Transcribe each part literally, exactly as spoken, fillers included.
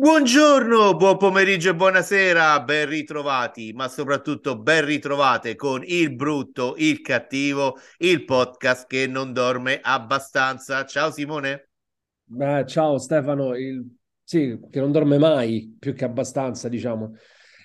Buongiorno, buon pomeriggio e buonasera, ben ritrovati, ma soprattutto ben ritrovate con Il Brutto, Il Cattivo, il podcast che non dorme abbastanza. Ciao Simone. Beh, ciao Stefano, il... sì, che non dorme mai, più che abbastanza diciamo.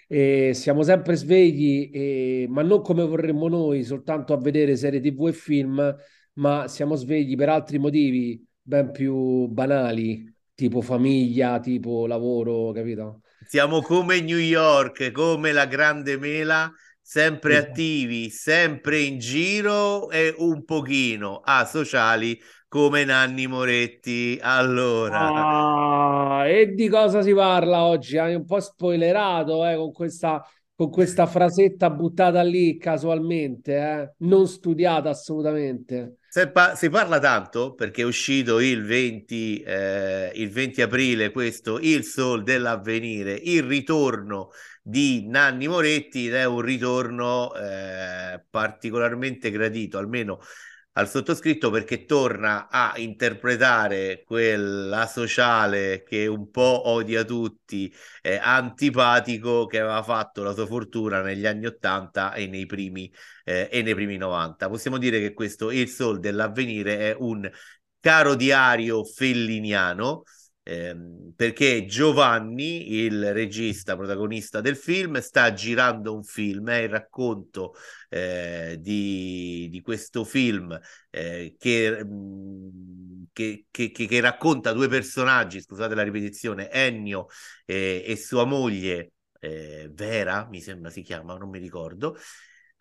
E siamo sempre svegli, e... ma non come vorremmo noi, soltanto a vedere serie tv e film, ma siamo svegli per altri motivi ben più banali. Tipo famiglia, tipo lavoro, capito? Siamo come New York, come la grande mela, sempre attivi, sempre in giro e un pochino asociali come Nanni Moretti. Allora, ah, e di cosa si parla oggi? Hai un po' spoilerato eh, con questa, con questa frasetta buttata lì casualmente, eh? Non studiata assolutamente. Si parla tanto perché è uscito il venti, eh, il venti aprile questo Il Sol dell'Avvenire, il ritorno di Nanni Moretti, ed è un ritorno eh, particolarmente gradito, almeno al sottoscritto, perché torna a interpretare quella sociale che un po' odia tutti, eh, antipatico, che aveva fatto la sua fortuna negli anni ottanta e nei primi, eh, e nei primi novanta. Possiamo dire che questo Il Sol dell'Avvenire è un caro diario felliniano, ehm, perché Giovanni, il regista protagonista del film, sta girando un film, è il racconto Eh, di, di questo film eh, che, che, che, che racconta due personaggi, scusate la ripetizione, Ennio eh, e sua moglie eh, Vera, mi sembra si chiama, non mi ricordo,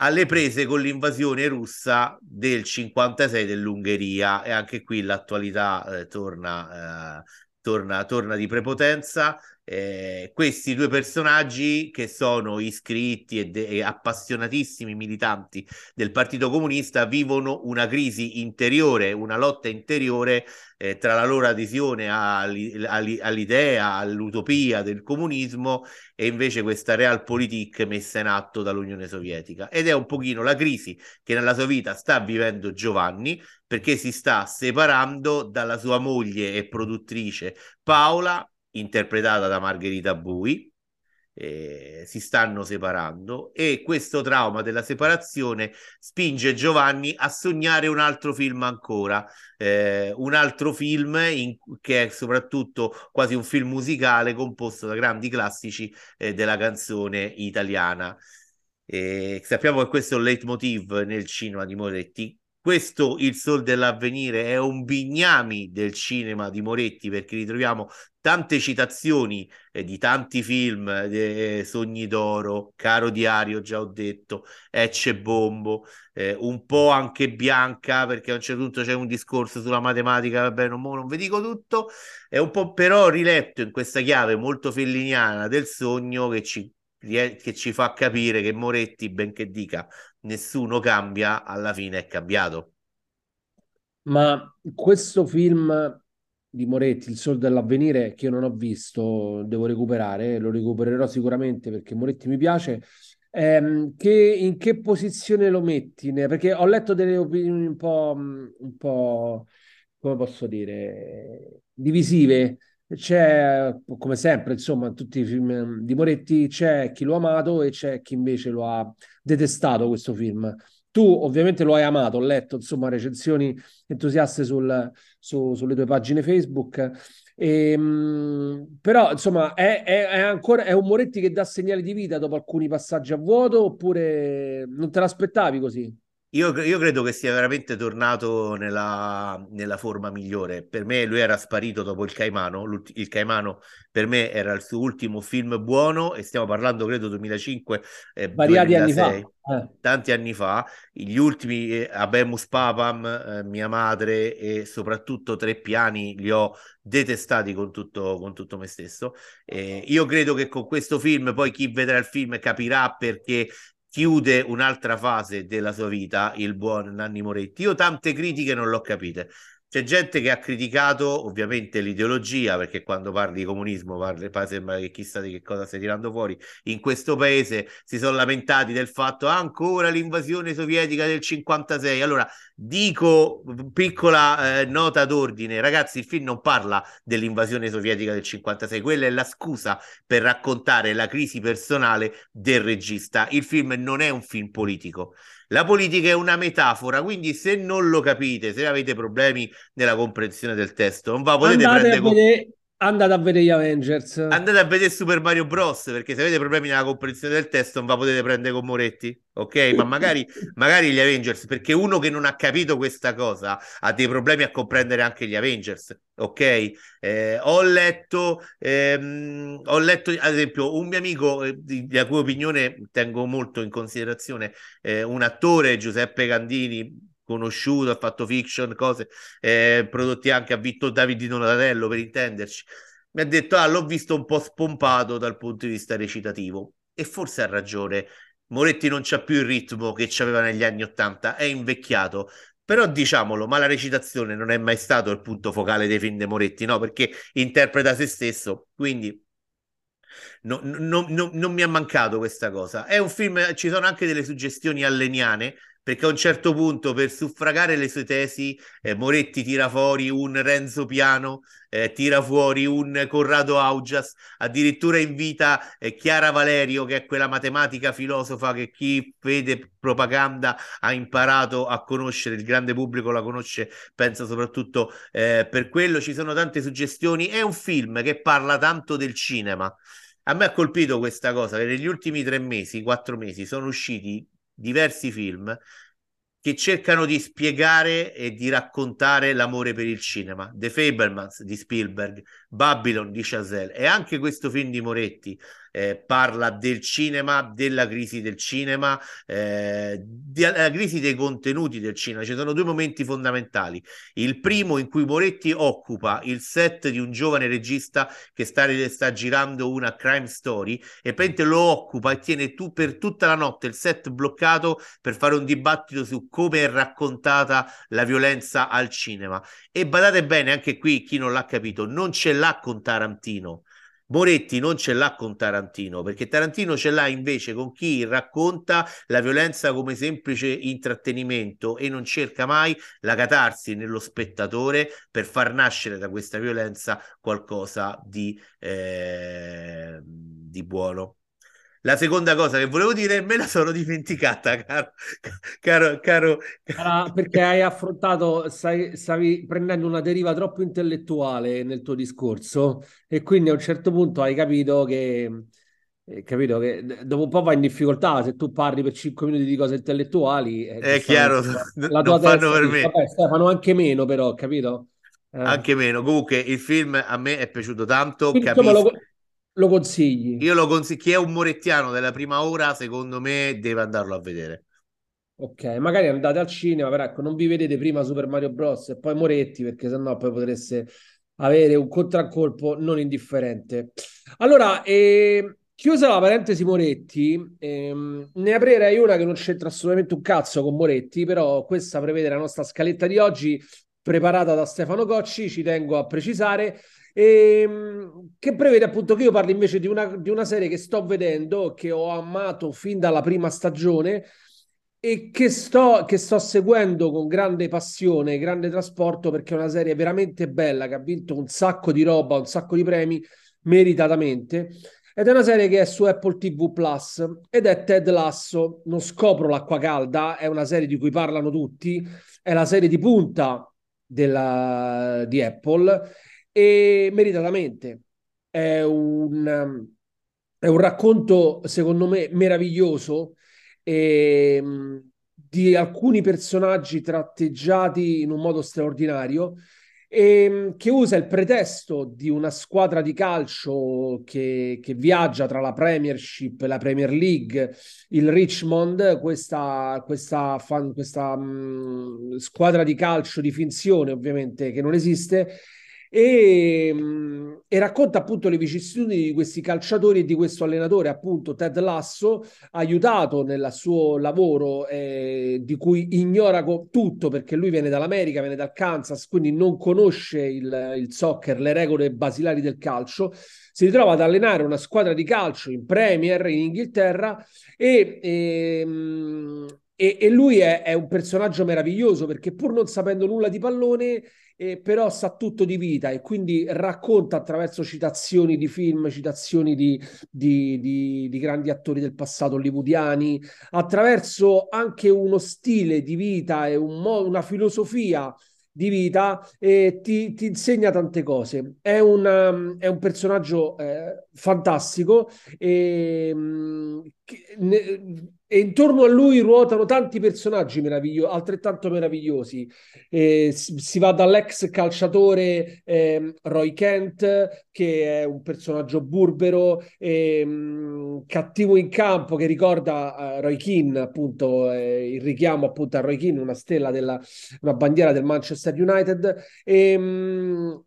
alle prese con l'invasione russa del cinquantasei dell'Ungheria, e anche qui l'attualità eh, torna, eh, torna, torna di prepotenza. Eh, questi due personaggi che sono iscritti e, de- e appassionatissimi militanti del Partito Comunista vivono una crisi interiore, una lotta interiore eh, tra la loro adesione all- all- all'idea, all'utopia del comunismo e invece questa realpolitik messa in atto dall'Unione Sovietica, ed è un pochino la crisi che nella sua vita sta vivendo Giovanni, perché si sta separando dalla sua moglie e produttrice Paola, interpretata da Margherita Bui. Eh, si stanno separando e questo trauma della separazione spinge Giovanni a sognare un altro film ancora, eh, un altro film in, che è soprattutto quasi un film musicale composto da grandi classici eh, della canzone italiana. Eh, sappiamo che questo è un leitmotiv nel cinema di Moretti. Questo Il Sol dell'Avvenire è un bignami del cinema di Moretti, perché ritroviamo tante citazioni eh, di tanti film, eh, Sogni d'Oro, Caro Diario, già ho detto, Ecce Bombo, eh, un po' anche Bianca, perché a un certo punto c'è un discorso sulla matematica, vabbè non, non vi dico tutto, è un po' però riletto in questa chiave molto felliniana del sogno che ci che ci fa capire che Moretti, benché dica nessuno cambia, alla fine è cambiato. Ma questo film di Moretti, Il Sol dell'Avvenire, che io non ho visto, devo recuperare, lo recupererò sicuramente perché Moretti mi piace, ehm, che in che posizione lo metti? Perché ho letto delle opinioni un po', un po' come posso dire, divisive. C'è, come sempre, insomma, in tutti i film di Moretti c'è chi lo ha amato e c'è chi invece lo ha detestato questo film. Tu ovviamente lo hai amato, ho letto insomma recensioni entusiaste sul, su, sulle tue pagine Facebook, e, mh, però insomma è, è, è ancora è un Moretti che dà segnali di vita dopo alcuni passaggi a vuoto, oppure non te l'aspettavi così? Io, io credo che sia veramente tornato nella, nella forma migliore. Per me lui era sparito dopo il Caimano. Il Caimano per me era il suo ultimo film buono, e stiamo parlando credo duemilacinque eh, variati anni fa, eh. tanti anni fa. Gli ultimi eh, Habemus Papam, eh, Mia Madre e soprattutto Tre Piani li ho detestati con tutto, con tutto me stesso. Eh, io credo che con questo film, poi chi vedrà il film capirà, perché chiude un'altra fase della sua vita il buon Nanni Moretti. Io tante critiche non l'ho capite. C'è gente che ha criticato ovviamente l'ideologia, perché quando parli di comunismo parli, sembra che chissà di che cosa stai tirando fuori. In questo paese si sono lamentati del fatto ah, ancora l'invasione sovietica del cinquantasei. Allora Dico, piccola eh, nota d'ordine, ragazzi, il film non parla dell'invasione sovietica del cinquantasei, quella è la scusa per raccontare la crisi personale del regista. Il film non è un film politico. La politica è una metafora, quindi se non lo capite, se avete problemi nella comprensione del testo, non va, potete andate prendere... A vedere, andate a vedere gli Avengers. Andate a vedere Super Mario Bros, perché se avete problemi nella comprensione del testo, non va, potete prendere con Moretti, ok? Ma magari, magari gli Avengers, perché uno che non ha capito questa cosa ha dei problemi a comprendere anche gli Avengers, ok? Eh, ho letto, ehm, ho letto ad esempio un mio amico eh, di, di cui opinione tengo molto in considerazione, eh, un attore, Giuseppe Gandini, conosciuto, ha fatto fiction, cose eh, prodotti anche, ha vinto Davide Donatello, per intenderci, mi ha detto: ah, l'ho visto un po' spompato dal punto di vista recitativo, e forse ha ragione. Moretti non c'ha più il ritmo che c'aveva negli anni ottanta, è invecchiato. Però diciamolo, ma la recitazione non è mai stato il punto focale dei film di Moretti, no? Perché interpreta se stesso, quindi no, no, no, non mi è mancato questa cosa. È un film, ci sono anche delle suggestioni alleniane, perché a un certo punto, per suffragare le sue tesi, eh, Moretti tira fuori un Renzo Piano, eh, tira fuori un Corrado Augias, addirittura invita eh, Chiara Valerio, che è quella matematica filosofa che chi vede Propaganda ha imparato a conoscere, il grande pubblico la conosce, penso soprattutto eh, per quello. Ci sono tante suggestioni, è un film che parla tanto del cinema. A me ha colpito questa cosa, che negli ultimi tre mesi, quattro mesi, sono usciti diversi film che cercano di spiegare e di raccontare l'amore per il cinema. The Fabelmans di Spielberg, Babylon di Chazelle, e anche questo film di Moretti eh, parla del cinema, della crisi del cinema, eh, della crisi dei contenuti del cinema. Ci sono due momenti fondamentali. Il primo, in cui Moretti occupa il set di un giovane regista che sta, sta girando una crime story, e poi lo occupa e tiene tu, per tutta la notte il set bloccato per fare un dibattito su come è raccontata la violenza al cinema. E badate bene, anche qui, chi non l'ha capito, non ce l'ha con Tarantino. Moretti non ce l'ha con Tarantino, perché Tarantino ce l'ha invece con chi racconta la violenza come semplice intrattenimento e non cerca mai la catarsi nello spettatore per far nascere da questa violenza qualcosa di, eh, di buono. La seconda cosa che volevo dire me la sono dimenticata, caro, caro, caro. Ah, perché hai affrontato, stai, stavi prendendo una deriva troppo intellettuale nel tuo discorso, e quindi a un certo punto hai capito che, eh, capito che dopo un po' vai in difficoltà se tu parli per cinque minuti di cose intellettuali. Eh, è chiaro, la tua non testa, fanno per me. Vabbè, Stefano, anche meno però, capito? Eh. Anche meno. Comunque il film a me è piaciuto tanto, capisco. Lo consigli? Io lo consiglio. Chi è un morettiano della prima ora, secondo me, deve andarlo a vedere. Ok, magari andate al cinema, però ecco, non vi vedete prima Super Mario Bros e poi Moretti, perché sennò poi potreste avere un contraccolpo non indifferente. Allora, eh, chiusa la parentesi Moretti, ehm, ne aprirei una che non c'entra assolutamente un cazzo con Moretti, però questa prevede la nostra scaletta di oggi, preparata da Stefano Cocci, ci tengo a precisare. E, che prevede appunto che io parli invece di una, di una serie che sto vedendo, che ho amato fin dalla prima stagione e che sto, che sto seguendo con grande passione, grande trasporto, perché è una serie veramente bella che ha vinto un sacco di roba, un sacco di premi meritatamente, ed è una serie che è su Apple ti vu Plus ed è Ted Lasso. Non scopro l'acqua calda, è una serie di cui parlano tutti, è la serie di punta della, di Apple, e meritatamente è un, è un racconto secondo me meraviglioso eh, di alcuni personaggi tratteggiati in un modo straordinario, eh, che usa il pretesto di una squadra di calcio che, che viaggia tra la Premiership e la Premier League, il Richmond, questa, questa, fan, questa mh, squadra di calcio di finzione ovviamente che non esiste. E, e racconta appunto le vicissitudini di questi calciatori e di questo allenatore, appunto Ted Lasso, aiutato nel suo lavoro eh, di cui ignora tutto, perché lui viene dall'America, viene dal Kansas, quindi non conosce il, il soccer, le regole basilari del calcio. Si ritrova ad allenare una squadra di calcio in Premier in Inghilterra e, e E, e lui è, è un personaggio meraviglioso, perché pur non sapendo nulla di pallone eh, però sa tutto di vita, e quindi racconta attraverso citazioni di film, citazioni di, di, di, di grandi attori del passato hollywoodiani, attraverso anche uno stile di vita e un mo- una filosofia di vita, e ti, ti insegna tante cose. È un, è un personaggio eh, fantastico, e, e intorno a lui ruotano tanti personaggi meraviglio- altrettanto meravigliosi. E si va dall'ex calciatore eh, Roy Keane, che è un personaggio burbero e mh, cattivo in campo, che ricorda uh, Roy Keane, appunto, eh, il richiamo appunto a Roy Keane, una stella della, una bandiera del Manchester United, e, mh,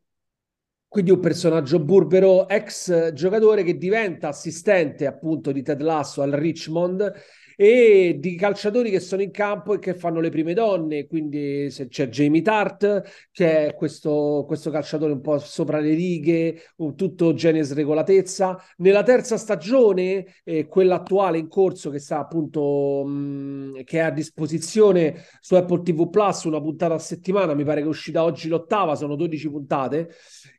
quindi un personaggio burbero, ex giocatore che diventa assistente appunto di Ted Lasso al Richmond, e di calciatori che sono in campo e che fanno le prime donne. Quindi se c'è Jamie Tart, che è questo, questo calciatore un po' sopra le righe, tutto genere sregolatezza. Nella terza stagione, eh, quella attuale in corso, che sta appunto mh, che è a disposizione su Apple T V Plus, una puntata a settimana, mi pare che è uscita oggi l'ottava, sono dodici puntate,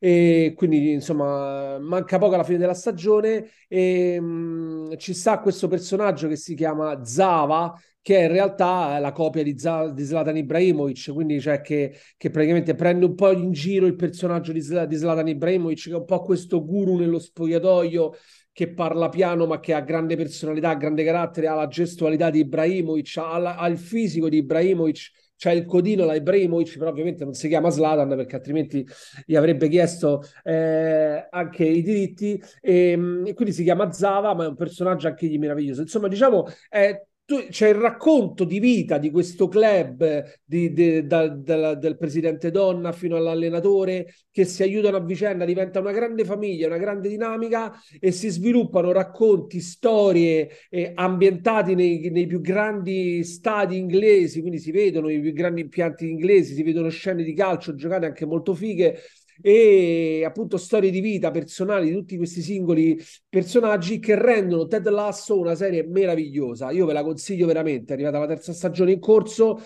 e quindi insomma manca poco alla fine della stagione, e mh, ci sta questo personaggio che si chiama Zava, che in realtà è la copia di, Z- di Zlatan Ibrahimovic, quindi cioè che, che praticamente prende un po' in giro il personaggio di, Z- di Zlatan Ibrahimovic, che è un po' questo guru nello spogliatoio, che parla piano ma che ha grande personalità, grande carattere, ha la gestualità di Ibrahimovic, ha, la- ha il fisico di Ibrahimovic, c'è il codino la Ibrahimovic, però ovviamente non si chiama Zlatan, perché altrimenti gli avrebbe chiesto eh, anche i diritti, e, e quindi si chiama Zava, ma è un personaggio anche egli meraviglioso. Insomma, diciamo, è, tu, c'è il racconto di vita di questo club, di, de, da, da, del presidente donna fino all'allenatore, che si aiutano a vicenda, diventa una grande famiglia, una grande dinamica, e si sviluppano racconti, storie eh, ambientati nei, nei più grandi stadi inglesi, quindi si vedono i più grandi impianti inglesi, si vedono scene di calcio giocate anche molto fighe, e appunto storie di vita personali di tutti questi singoli personaggi, che rendono Ted Lasso una serie meravigliosa. Io ve la consiglio veramente, è arrivata la terza stagione in corso,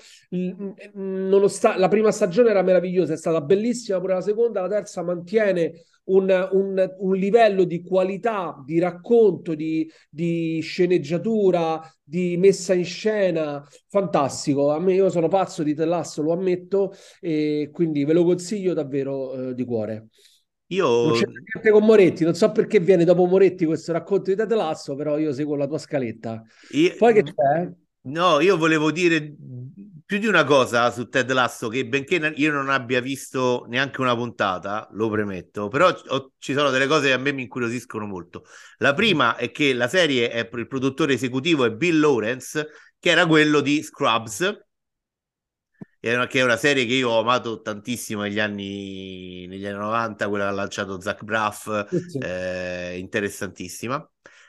nonostante la prima stagione era meravigliosa, è stata bellissima pure la seconda, la terza mantiene un, un, un livello di qualità, di racconto, di, di sceneggiatura, di messa in scena fantastico. A me, io sono pazzo di Ted Lasso, lo ammetto, e quindi ve lo consiglio davvero eh, di cuore. Io non c'è niente con Moretti, non so perché viene dopo Moretti questo racconto di Ted Lasso, però io seguo la tua scaletta. Io... Poi che c'è? No, io volevo dire più di una cosa su Ted Lasso, che benché io non abbia visto neanche una puntata, lo premetto, però ho, ci sono delle cose che a me mi incuriosiscono molto. La prima è che la serie, è il produttore esecutivo è Bill Lawrence, che era quello di Scrubs, che è una serie che io ho amato tantissimo negli anni, negli anni novanta, quella che ha lanciato Zach Braff, sì. eh, interessantissima.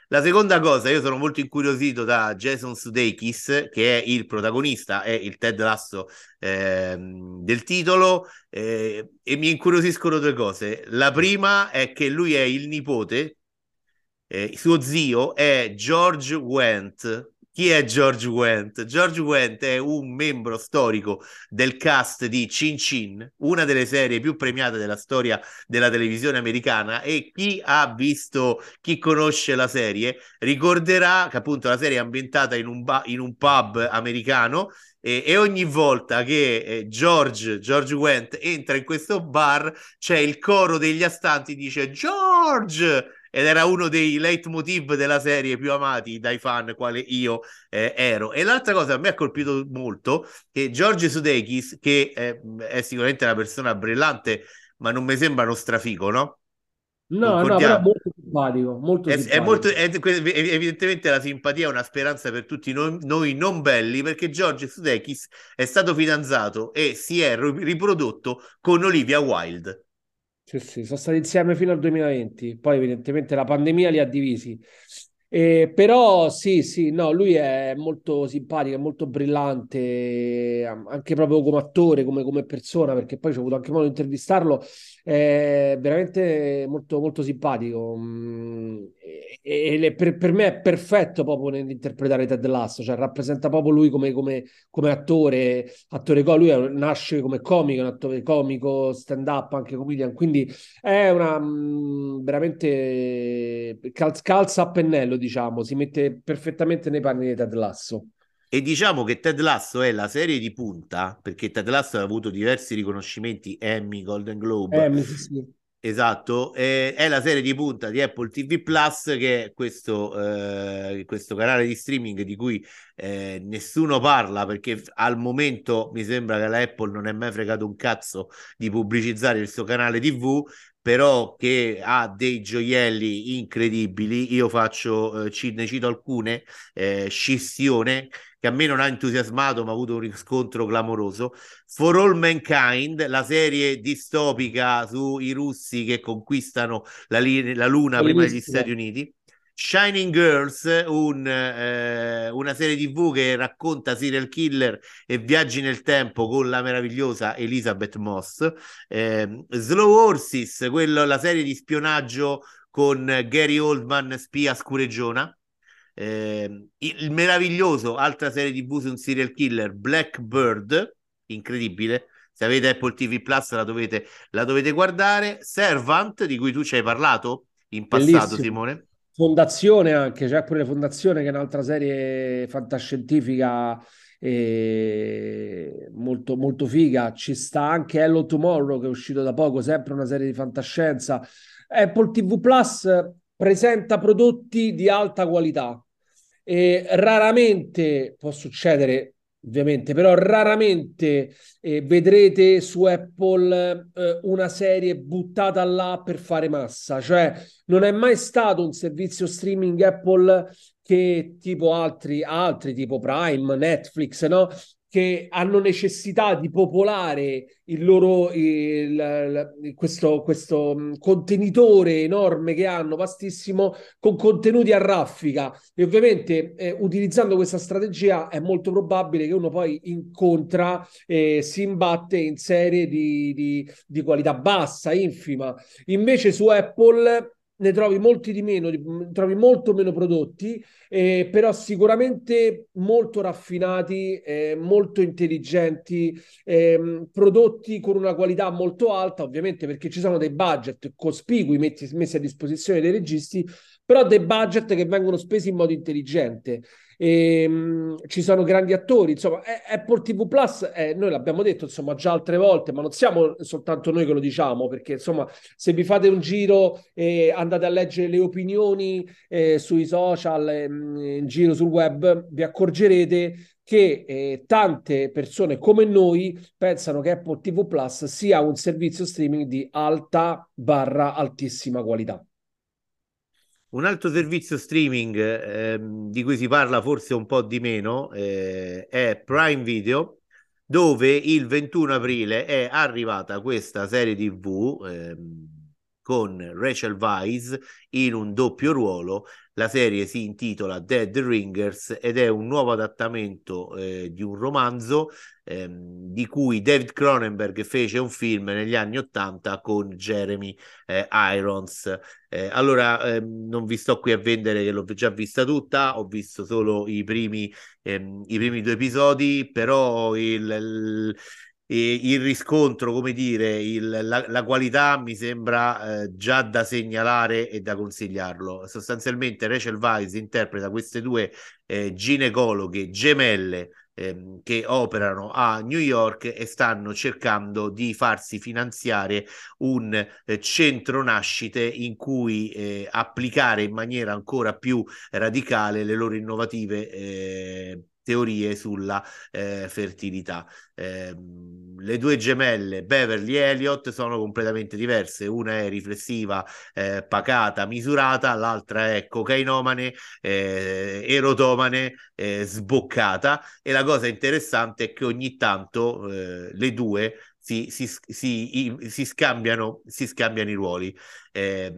La seconda cosa, io sono molto incuriosito da Jason Sudeikis, che è il protagonista, è il Ted Lasso eh, del titolo, eh, e mi incuriosiscono due cose. La prima è che lui è il nipote, eh, suo zio è George Wendt. Chi è George Wendt? George Wendt è un membro storico del cast di Cin Cin, una delle serie più premiate della storia della televisione americana, e chi ha visto, chi conosce la serie, ricorderà che appunto la serie è ambientata in un, ba- in un pub americano, e, e ogni volta che eh, George, George Wendt entra in questo bar c'è il coro degli astanti, dice George! Ed era uno dei leitmotiv della serie più amati dai fan, quale io eh, ero. E l'altra cosa che mi ha colpito molto, che George Sudeikis, che è, è sicuramente una persona brillante, ma non mi sembra uno strafico, no? No, no, però molto simpatico. Molto è, simpatico. È molto, è, evidentemente la simpatia è una speranza per tutti noi, noi non belli, perché George Sudeikis è stato fidanzato e si è riprodotto con Olivia Wilde. Sì, sì, sono stati insieme fino al duemilaventi, poi evidentemente la pandemia li ha divisi, eh, però sì, sì, no, lui è molto simpatico, è molto brillante, anche proprio come attore, come, come persona, perché poi ho avuto anche modo di intervistarlo, è veramente molto, molto simpatico, e per, per me è perfetto proprio nell'interpretare Ted Lasso, cioè rappresenta proprio lui come, come, come attore, attore lui è, nasce come comico, è un attore comico, stand up, anche comedian, quindi è una mh, veramente cal- calza a pennello, diciamo, si mette perfettamente nei panni di Ted Lasso. E diciamo che Ted Lasso è la serie di punta, perché Ted Lasso ha avuto diversi riconoscimenti, Emmy, Golden Globe, Emmy, sì, sì. Esatto, eh, è la serie di punta di Apple ti vu Plus, che è questo, eh, questo canale di streaming di cui eh, nessuno parla, perché al momento mi sembra che la Apple non è mai fregato un cazzo di pubblicizzare il suo canale ti vu, però che ha dei gioielli incredibili. Io faccio, eh, ci, ne cito alcune, eh, Scissione, che a me non ha entusiasmato ma ha avuto un riscontro clamoroso, For All Mankind, la serie distopica sui russi che conquistano la, li- la luna prima degli Stati Uniti, Shining Girls, un, eh, una serie ti vu che racconta serial killer e viaggi nel tempo con la meravigliosa Elizabeth Moss, eh, Slow Horses, quello, la serie di spionaggio con Gary Oldman, spia scureggiona, eh, il meraviglioso, altra serie ti vu su un serial killer, Blackbird, incredibile, se avete Apple ti vu Plus la dovete, la dovete guardare, Servant, di cui tu ci hai parlato in passato. Bellissimo. Simone, Fondazione anche, c'è pure Fondazione che è un'altra serie fantascientifica e molto, molto figa, ci sta anche Hello Tomorrow che è uscito da poco, sempre una serie di fantascienza. Apple ti vu Plus presenta prodotti di alta qualità e raramente, può succedere ovviamente, però raramente eh, vedrete su Apple eh, una serie buttata là per fare massa, cioè non è mai stato un servizio streaming Apple che tipo altri, altri tipo Prime, Netflix, no? Che hanno necessità di popolare il loro il, il, questo, questo contenitore enorme che hanno, vastissimo, con contenuti a raffica. E ovviamente eh, utilizzando questa strategia è molto probabile che uno poi incontra e eh, si imbatte in serie di, di, di qualità bassa, infima. Invece su Apple ne trovi molti di meno, ne trovi molto meno prodotti, eh, però sicuramente molto raffinati, eh, molto intelligenti, eh, prodotti con una qualità molto alta, ovviamente perché ci sono dei budget cospicui metti, messi a disposizione dei registi, però dei budget che vengono spesi in modo intelligente. E, mh, ci sono grandi attori, insomma, Apple ti vu Plus, eh, noi l'abbiamo detto insomma già altre volte, ma non siamo soltanto noi che lo diciamo, perché insomma se vi fate un giro e eh, andate a leggere le opinioni eh, sui social, eh, in giro sul web, vi accorgerete che eh, tante persone come noi pensano che Apple ti vu Plus sia un servizio streaming di alta barra altissima qualità. Un altro servizio streaming ehm, di cui si parla forse un po' di meno eh, è Prime Video, dove il ventuno aprile è arrivata questa serie ti vu ehm, con Rachel Weisz in un doppio ruolo. La serie si intitola Dead Ringers ed è un nuovo adattamento eh, di un romanzo ehm, di cui David Cronenberg fece un film negli anni ottanta con Jeremy eh, Irons. Eh, allora ehm, non vi sto qui a vendere che l'ho già vista tutta, ho visto solo i primi, ehm, i primi due episodi, però il... il E il riscontro, come dire, il, la, la qualità mi sembra eh, già da segnalare e da consigliarlo. Sostanzialmente Rachel Weisz interpreta queste due eh, ginecologhe gemelle ehm, che operano a New York e stanno cercando di farsi finanziare un eh, centro nascite in cui eh, applicare in maniera ancora più radicale le loro innovative eh, teorie sulla eh, fertilità. Eh, le due gemelle Beverly Elliott sono completamente diverse, una è riflessiva, eh, pacata, misurata, l'altra è cocainomane, eh, erotomane, eh, sboccata, e la cosa interessante è che ogni tanto eh, le due Si, si, si, si, scambiano, si scambiano i ruoli. Eh,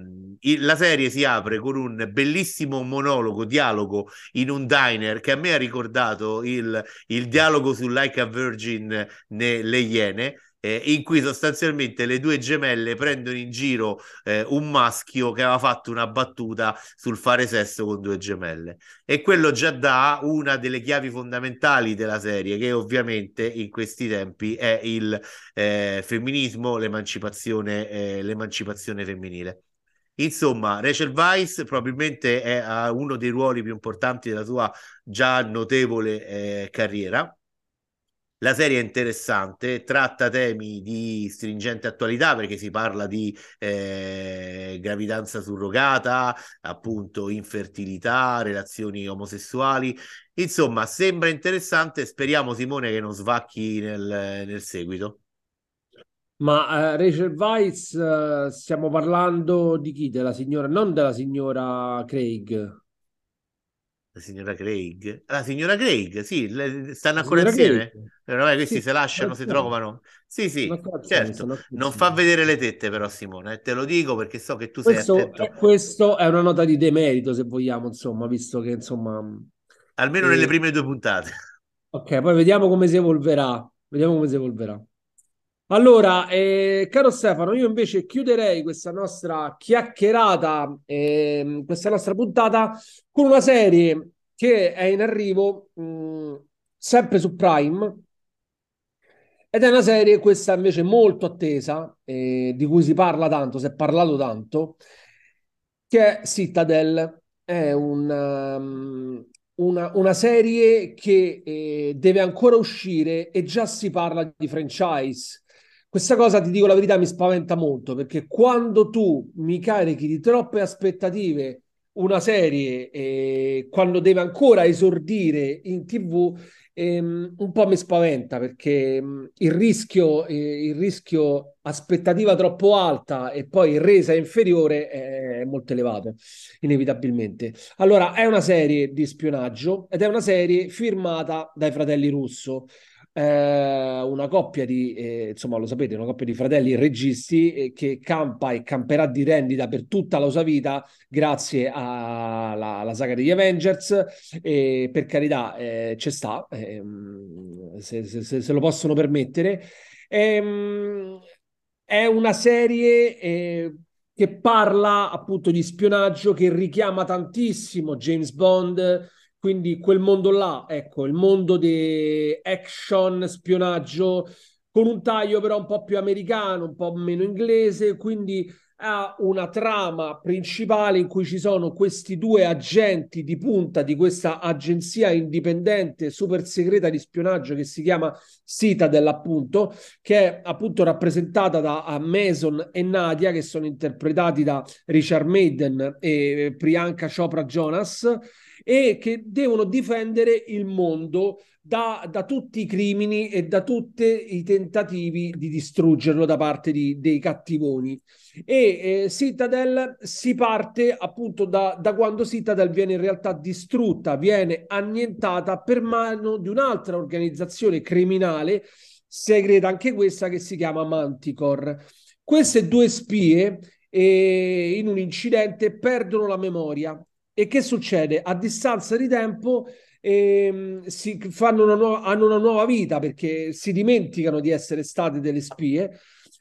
la serie si apre con un bellissimo monologo, dialogo in un diner che a me ha ricordato il, il dialogo su Like a Virgin nelle Iene, eh, in cui sostanzialmente le due gemelle prendono in giro eh, un maschio che aveva fatto una battuta sul fare sesso con due gemelle, e quello già dà una delle chiavi fondamentali della serie, che ovviamente in questi tempi è il eh, femminismo, l'emancipazione, eh, l'emancipazione femminile. Insomma, Rachel Weisz probabilmente è, ha uno dei ruoli più importanti della sua già notevole eh, carriera. La serie è interessante, tratta temi di stringente attualità, perché si parla di eh, gravidanza surrogata, appunto infertilità, relazioni omosessuali. Insomma, sembra interessante, speriamo, Simone, che non svacchi nel, nel seguito. Ma eh, Rachel Weisz, eh, stiamo parlando di chi? Della signora, non della signora Craig. La signora Craig? La signora Craig, sì, le, stanno ancora insieme. Ormai questi sì, si lasciano, si trovano. Sì, sì, certo. Sono... Non fa vedere le tette però, Simone, te lo dico perché so che tu questo, sei attento. Eh, questo è una nota di demerito, se vogliamo, insomma, visto che, insomma... Almeno eh... nelle prime due puntate. Ok, poi vediamo come si evolverà. Vediamo come si evolverà. Allora, eh, caro Stefano, io invece chiuderei questa nostra chiacchierata, eh, questa nostra puntata, con una serie che è in arrivo, mh, sempre su Prime, ed è una serie, questa invece, molto attesa, eh, di cui si parla tanto, si è parlato tanto, che è Citadel. È una, una, una serie che eh, deve ancora uscire e già si parla di franchise. Questa cosa, ti dico la verità, mi spaventa molto, perché quando tu mi carichi di troppe aspettative una serie, eh, quando deve ancora esordire in TV, ehm, un po' mi spaventa, perché mh, il rischio eh, il rischio aspettativa troppo alta e poi resa inferiore è molto elevato, inevitabilmente. Allora, è una serie di spionaggio ed è una serie firmata dai fratelli Russo. Eh, una coppia di eh, insomma, lo sapete, una coppia di fratelli registi eh, che campa e camperà di rendita per tutta la sua vita grazie alla, alla saga degli Avengers, e per carità eh, ci sta, eh, se, se, se lo possono permettere. Eh, è una serie eh, che parla appunto di spionaggio, che richiama tantissimo James Bond. Quindi quel mondo là, ecco, il mondo di action, spionaggio, con un taglio però un po' più americano, un po' meno inglese, quindi ha una trama principale in cui ci sono questi due agenti di punta di questa agenzia indipendente super segreta di spionaggio che si chiama Citadel, appunto, che è appunto rappresentata da Mason e Nadia, che sono interpretati da Richard Madden e Priyanka Chopra Jonas, e che devono difendere il mondo da, da tutti i crimini e da tutti i tentativi di distruggerlo da parte di, dei cattivoni. E eh, Citadel si parte appunto da, da quando Citadel viene in realtà distrutta, viene annientata per mano di un'altra organizzazione criminale segreta, anche questa, che si chiama Manticore. Queste due spie eh, in un incidente perdono la memoria. E che succede? A distanza di tempo ehm, si fanno una nuova, hanno una nuova vita, perché si dimenticano di essere state delle spie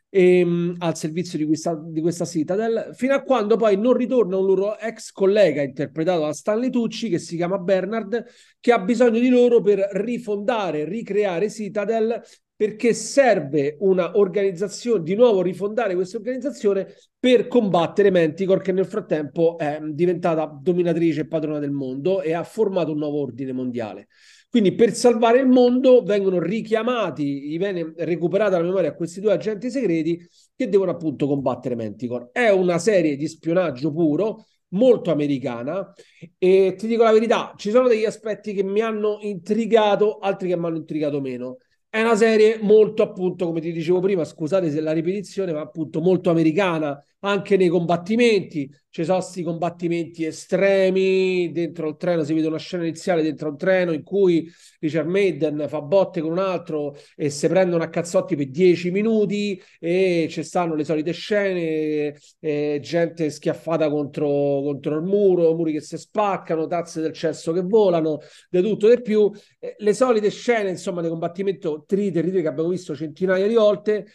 ehm, al servizio di questa, di questa Citadel, fino a quando poi non ritorna un loro ex collega interpretato da Stanley Tucci, che si chiama Bernard, che ha bisogno di loro per rifondare, ricreare Citadel, perché serve una organizzazione, di nuovo rifondare questa organizzazione per combattere Manticore, che nel frattempo è diventata dominatrice e padrona del mondo e ha formato un nuovo ordine mondiale. Quindi per salvare il mondo vengono richiamati, gli viene recuperata la memoria a questi due agenti segreti che devono appunto combattere Manticore. È una serie di spionaggio puro, molto americana, e ti dico la verità, ci sono degli aspetti che mi hanno intrigato, altri che mi hanno intrigato meno. È una serie molto, appunto, come ti dicevo prima, scusate se la ripetizione, ma appunto molto americana, anche nei combattimenti. Ci sono questi combattimenti estremi, dentro il treno si vede una scena iniziale dentro un treno in cui Richard Madden fa botte con un altro e si prendono a cazzotti per dieci minuti, e ci stanno le solite scene, eh, gente schiaffata contro, contro il muro, muri che si spaccano, tazze del cesso che volano, di tutto e di più. Eh, le solite scene, insomma, di combattimento trite e ritrite che abbiamo visto centinaia di volte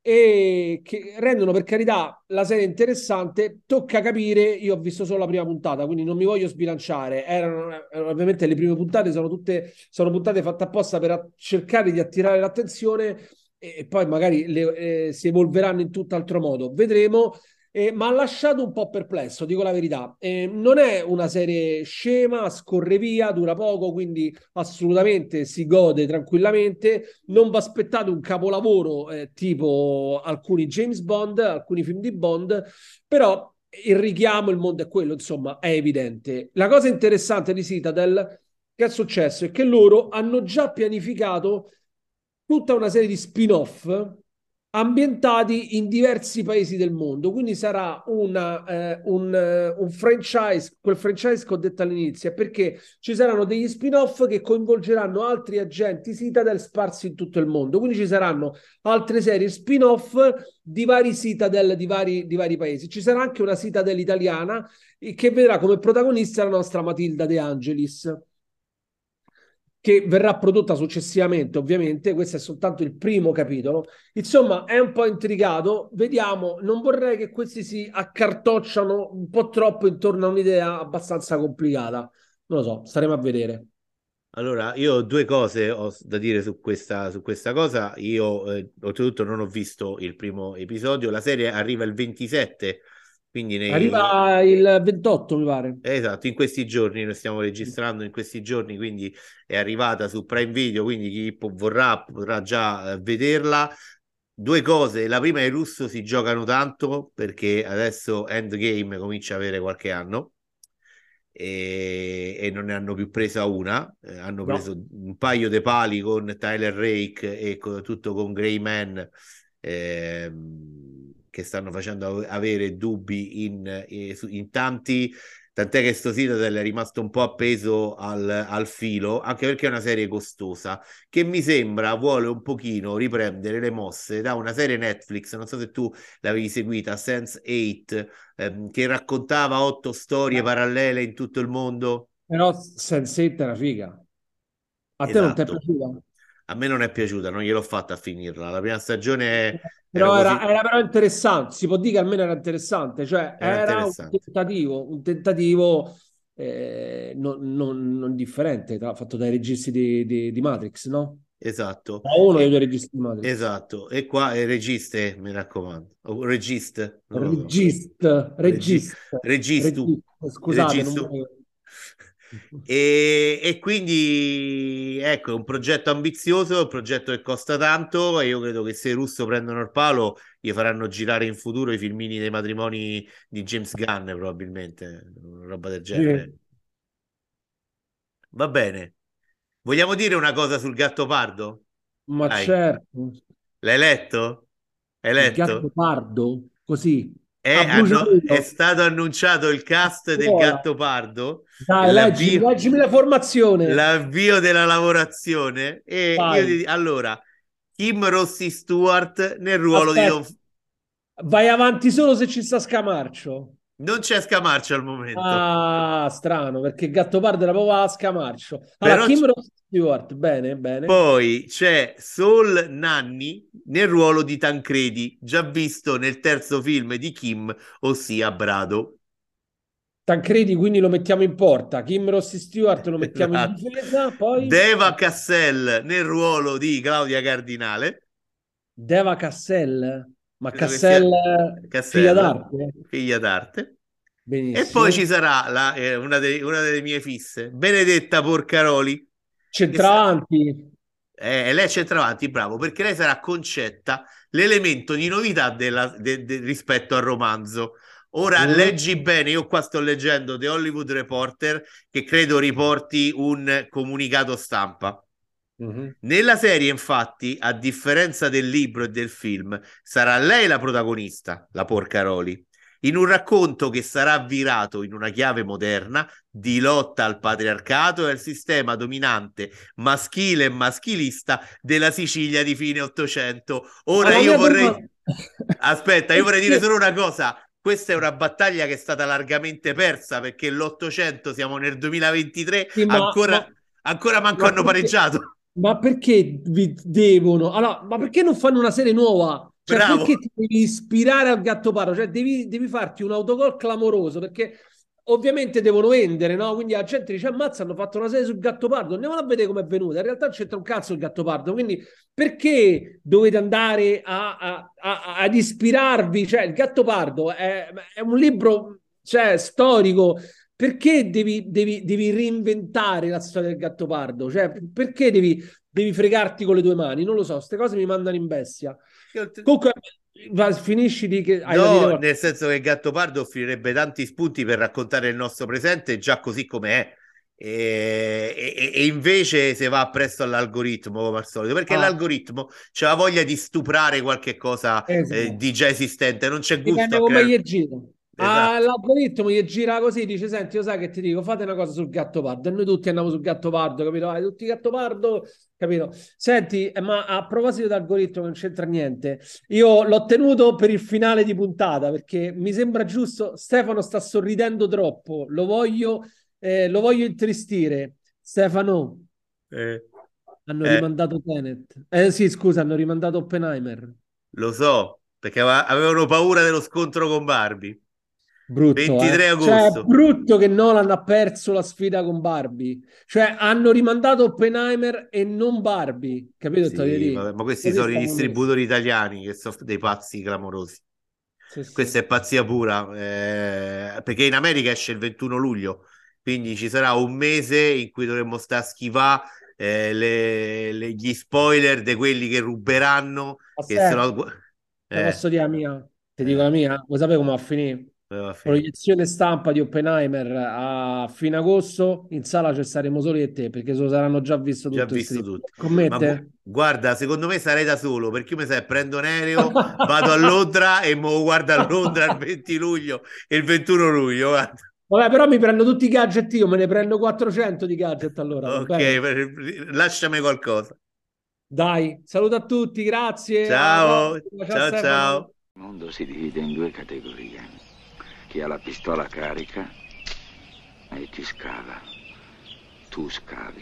e che rendono, per carità, la serie interessante. Tocca capire, io ho visto solo la prima puntata, quindi non mi voglio sbilanciare. Erano, erano ovviamente le prime puntate, sono tutte sono puntate fatte apposta per a- cercare di attirare l'attenzione e poi magari le, eh, si evolveranno in tutt'altro modo, vedremo. Eh, ma ha lasciato un po' perplesso, dico la verità. Eh, non è una serie scema, scorre via, dura poco, quindi assolutamente si gode tranquillamente. Non vi aspettate un capolavoro eh, tipo alcuni James Bond, alcuni film di Bond, però il richiamo, il mondo è quello, insomma, è evidente. La cosa interessante di Citadel, che è successo, è che loro hanno già pianificato tutta una serie di spin-off ambientati in diversi paesi del mondo, quindi sarà una, eh, un, eh, un franchise, quel franchise che ho detto all'inizio, perché ci saranno degli spin-off che coinvolgeranno altri agenti Citadel sparsi in tutto il mondo, quindi ci saranno altre serie spin-off di vari Citadel di vari, di vari paesi. Ci sarà anche una Citadel italiana che vedrà come protagonista la nostra Matilda De Angelis, che verrà prodotta successivamente, ovviamente. Questo è soltanto il primo capitolo. Insomma, è un po' intricato, vediamo. Non vorrei che questi si accartocciano un po' troppo intorno a un'idea abbastanza complicata. Non lo so, staremo a vedere. Allora, io ho due cose ho da dire su questa, su questa cosa. Io, eh, oltretutto, non ho visto il primo episodio. La serie arriva il ventisette, quindi nei... arriva il ventotto, mi pare. Esatto, in questi giorni, noi stiamo registrando in questi giorni, quindi è arrivata su Prime Video, quindi chi po- vorrà potrà già eh, vederla. Due cose: la prima è: i russo si giocano tanto, perché adesso Endgame comincia a avere qualche anno e, e non ne hanno più presa una, eh, hanno no. preso un paio di pali con Tyler Rake e con, tutto con Grey Man, ehm che stanno facendo avere dubbi in, in tanti, tant'è che sto Citadel è rimasto un po' appeso al, al filo, anche perché è una serie costosa, che mi sembra vuole un pochino riprendere le mosse da una serie Netflix, non so se tu l'avevi seguita, Sense eight, ehm, che raccontava otto storie parallele in tutto il mondo. Però Sense eight era figa. A te esatto. Non ti è piaciuta? A me non è piaciuta, non gliel'ho fatta a finirla. La prima stagione è... Però era, era, era però interessante, si può dire che almeno era interessante, cioè era, era interessante. un tentativo, un tentativo eh, non, non, non differente, tra, fatto dai registi di, di, di Matrix, no? Esatto. Da uno dei due registi di Matrix. Esatto, e qua è registe, mi raccomando. O registe. Registe, registe. Registu. Scusate, Registu. non volevo... E, e quindi ecco, è un progetto ambizioso, un progetto che costa tanto, e io credo che se i Russo prendono il palo gli faranno girare in futuro i filmini dei matrimoni di James Gunn, probabilmente una roba del genere. Sì. Va bene, vogliamo dire una cosa sul Gattopardo? Ma Dai. certo. L'hai letto? Hai letto? Il Gattopardo? Così È, anno- è stato annunciato il cast del Gattopardo. Dai, leggi, leggimi la formazione. L'avvio della lavorazione. E io ti, allora, Kim Rossi Stuart nel ruolo Aspetta. di Don... Vai avanti solo se ci sta Scamarcio. Non c'è Scamarcio al momento. Ah, strano, perché Gattopardo era proprio a Scamarcio. Allora, Kim Rossi Stuart, bene, bene. Poi c'è Sol Nanni nel ruolo di Tancredi, già visto nel terzo film di Kim, ossia Brado. Tancredi, quindi lo mettiamo in porta. Kim Rossi Stuart lo mettiamo in difesa. Poi... Deva Cassel nel ruolo di Claudia Cardinale. Deva Cassel... Ma Cassel, Cassel figlia d'arte, figlia d'arte. Benissimo. E poi ci sarà la, eh, una, de, una delle mie fisse, Benedetta Porcaroli, centravanti, eh, lei è centravanti, bravo, perché lei sarà concetta l'elemento di novità della, de, de, rispetto al romanzo. Ora mm. leggi bene, io qua sto leggendo The Hollywood Reporter, che credo riporti un comunicato stampa. Mm-hmm. Nella serie, infatti, a differenza del libro e del film, sarà lei la protagonista, la Porcaroli, in un racconto che sarà virato in una chiave moderna di lotta al patriarcato e al sistema dominante maschile e maschilista della Sicilia di fine Ottocento. Ora ah, io vorrei non... aspetta, io vorrei dire solo una cosa. Questa è una battaglia che è stata largamente persa, perché l'Ottocento, siamo nel duemilaventitré, sì, ma, ancora ma... ancora manco ma hanno pareggiato. Ma perché vi devono? Allora, ma perché non fanno una serie nuova? Cioè, bravo, perché ti devi ispirare al Gattopardo? Cioè, devi, devi farti un autogol clamoroso, perché ovviamente devono vendere, no? Quindi la gente dice: ammazza, hanno fatto una serie sul Gattopardo, andiamo a vedere com'è venuta. In realtà non c'entra un cazzo il Gattopardo, quindi perché dovete andare a, a, a, ad ispirarvi? Cioè, il Gattopardo è, è un libro, cioè, storico. Perché devi, devi, devi reinventare la storia del Gattopardo? Cioè, perché devi, devi fregarti con le tue mani? Non lo so, queste cose mi mandano in bestia. Te... Comunque, va, finisci di... Che... Hai no, nel senso che il Gattopardo offrirebbe tanti spunti per raccontare il nostro presente già così come è. E, e, e invece se va presso all'algoritmo come al solito, perché ah. l'algoritmo c'è la voglia di stuprare qualche cosa eh, sì. eh, di già esistente, non c'è gusto a creare... Esatto. Ah, l'algoritmo gli gira così, dice: senti, io sai che ti dico, fate una cosa sul Gattopardo, e noi tutti andiamo sul Gattopardo, capito? Ah, tutti Gattopardo, capito? Senti, ma a proposito d'algoritmo, non c'entra niente, io l'ho tenuto per il finale di puntata perché mi sembra giusto. Stefano sta sorridendo troppo, lo voglio, eh, lo voglio intristire. Stefano, eh, hanno eh. rimandato Tenet, eh sì scusa, hanno rimandato Oppenheimer, lo so, perché avevano paura dello scontro con Barbie. Brutto, ventitré agosto. Cioè, è brutto che Nolan ha perso la sfida con Barbie, cioè hanno rimandato Oppenheimer e non Barbie, capito? Sì, vabbè, ma questi sono i distributori italiani che sono dei pazzi clamorosi. Sì, sì. Questa è pazzia pura, eh, perché in America esce il ventuno luglio, quindi ci sarà un mese in cui dovremmo stare a schivare eh, le, le, gli spoiler di quelli che ruberanno. Che sono... eh. Posso dire la mia? Ti dico la mia? Vuoi sapere come va a finire? Proiezione stampa di Oppenheimer a fine agosto, in sala ci saremo soli e te, perché se lo saranno già visto tutto, già visto tutto. Commenti? Ma gu- guarda, secondo me sarei da solo, perché io mi sai, prendo un aereo, vado a Londra e mo guardo a Londra il venti luglio e il ventuno luglio, guarda. Vabbè, però mi prendo tutti i gadget, io me ne prendo quattrocento di gadget, allora. Ok, per... lasciami qualcosa, dai. Saluto a tutti, grazie, ciao ciao ciao, ciao. Il mondo si divide in due categorie: chi ha la pistola carica e chi scava. Tu scavi.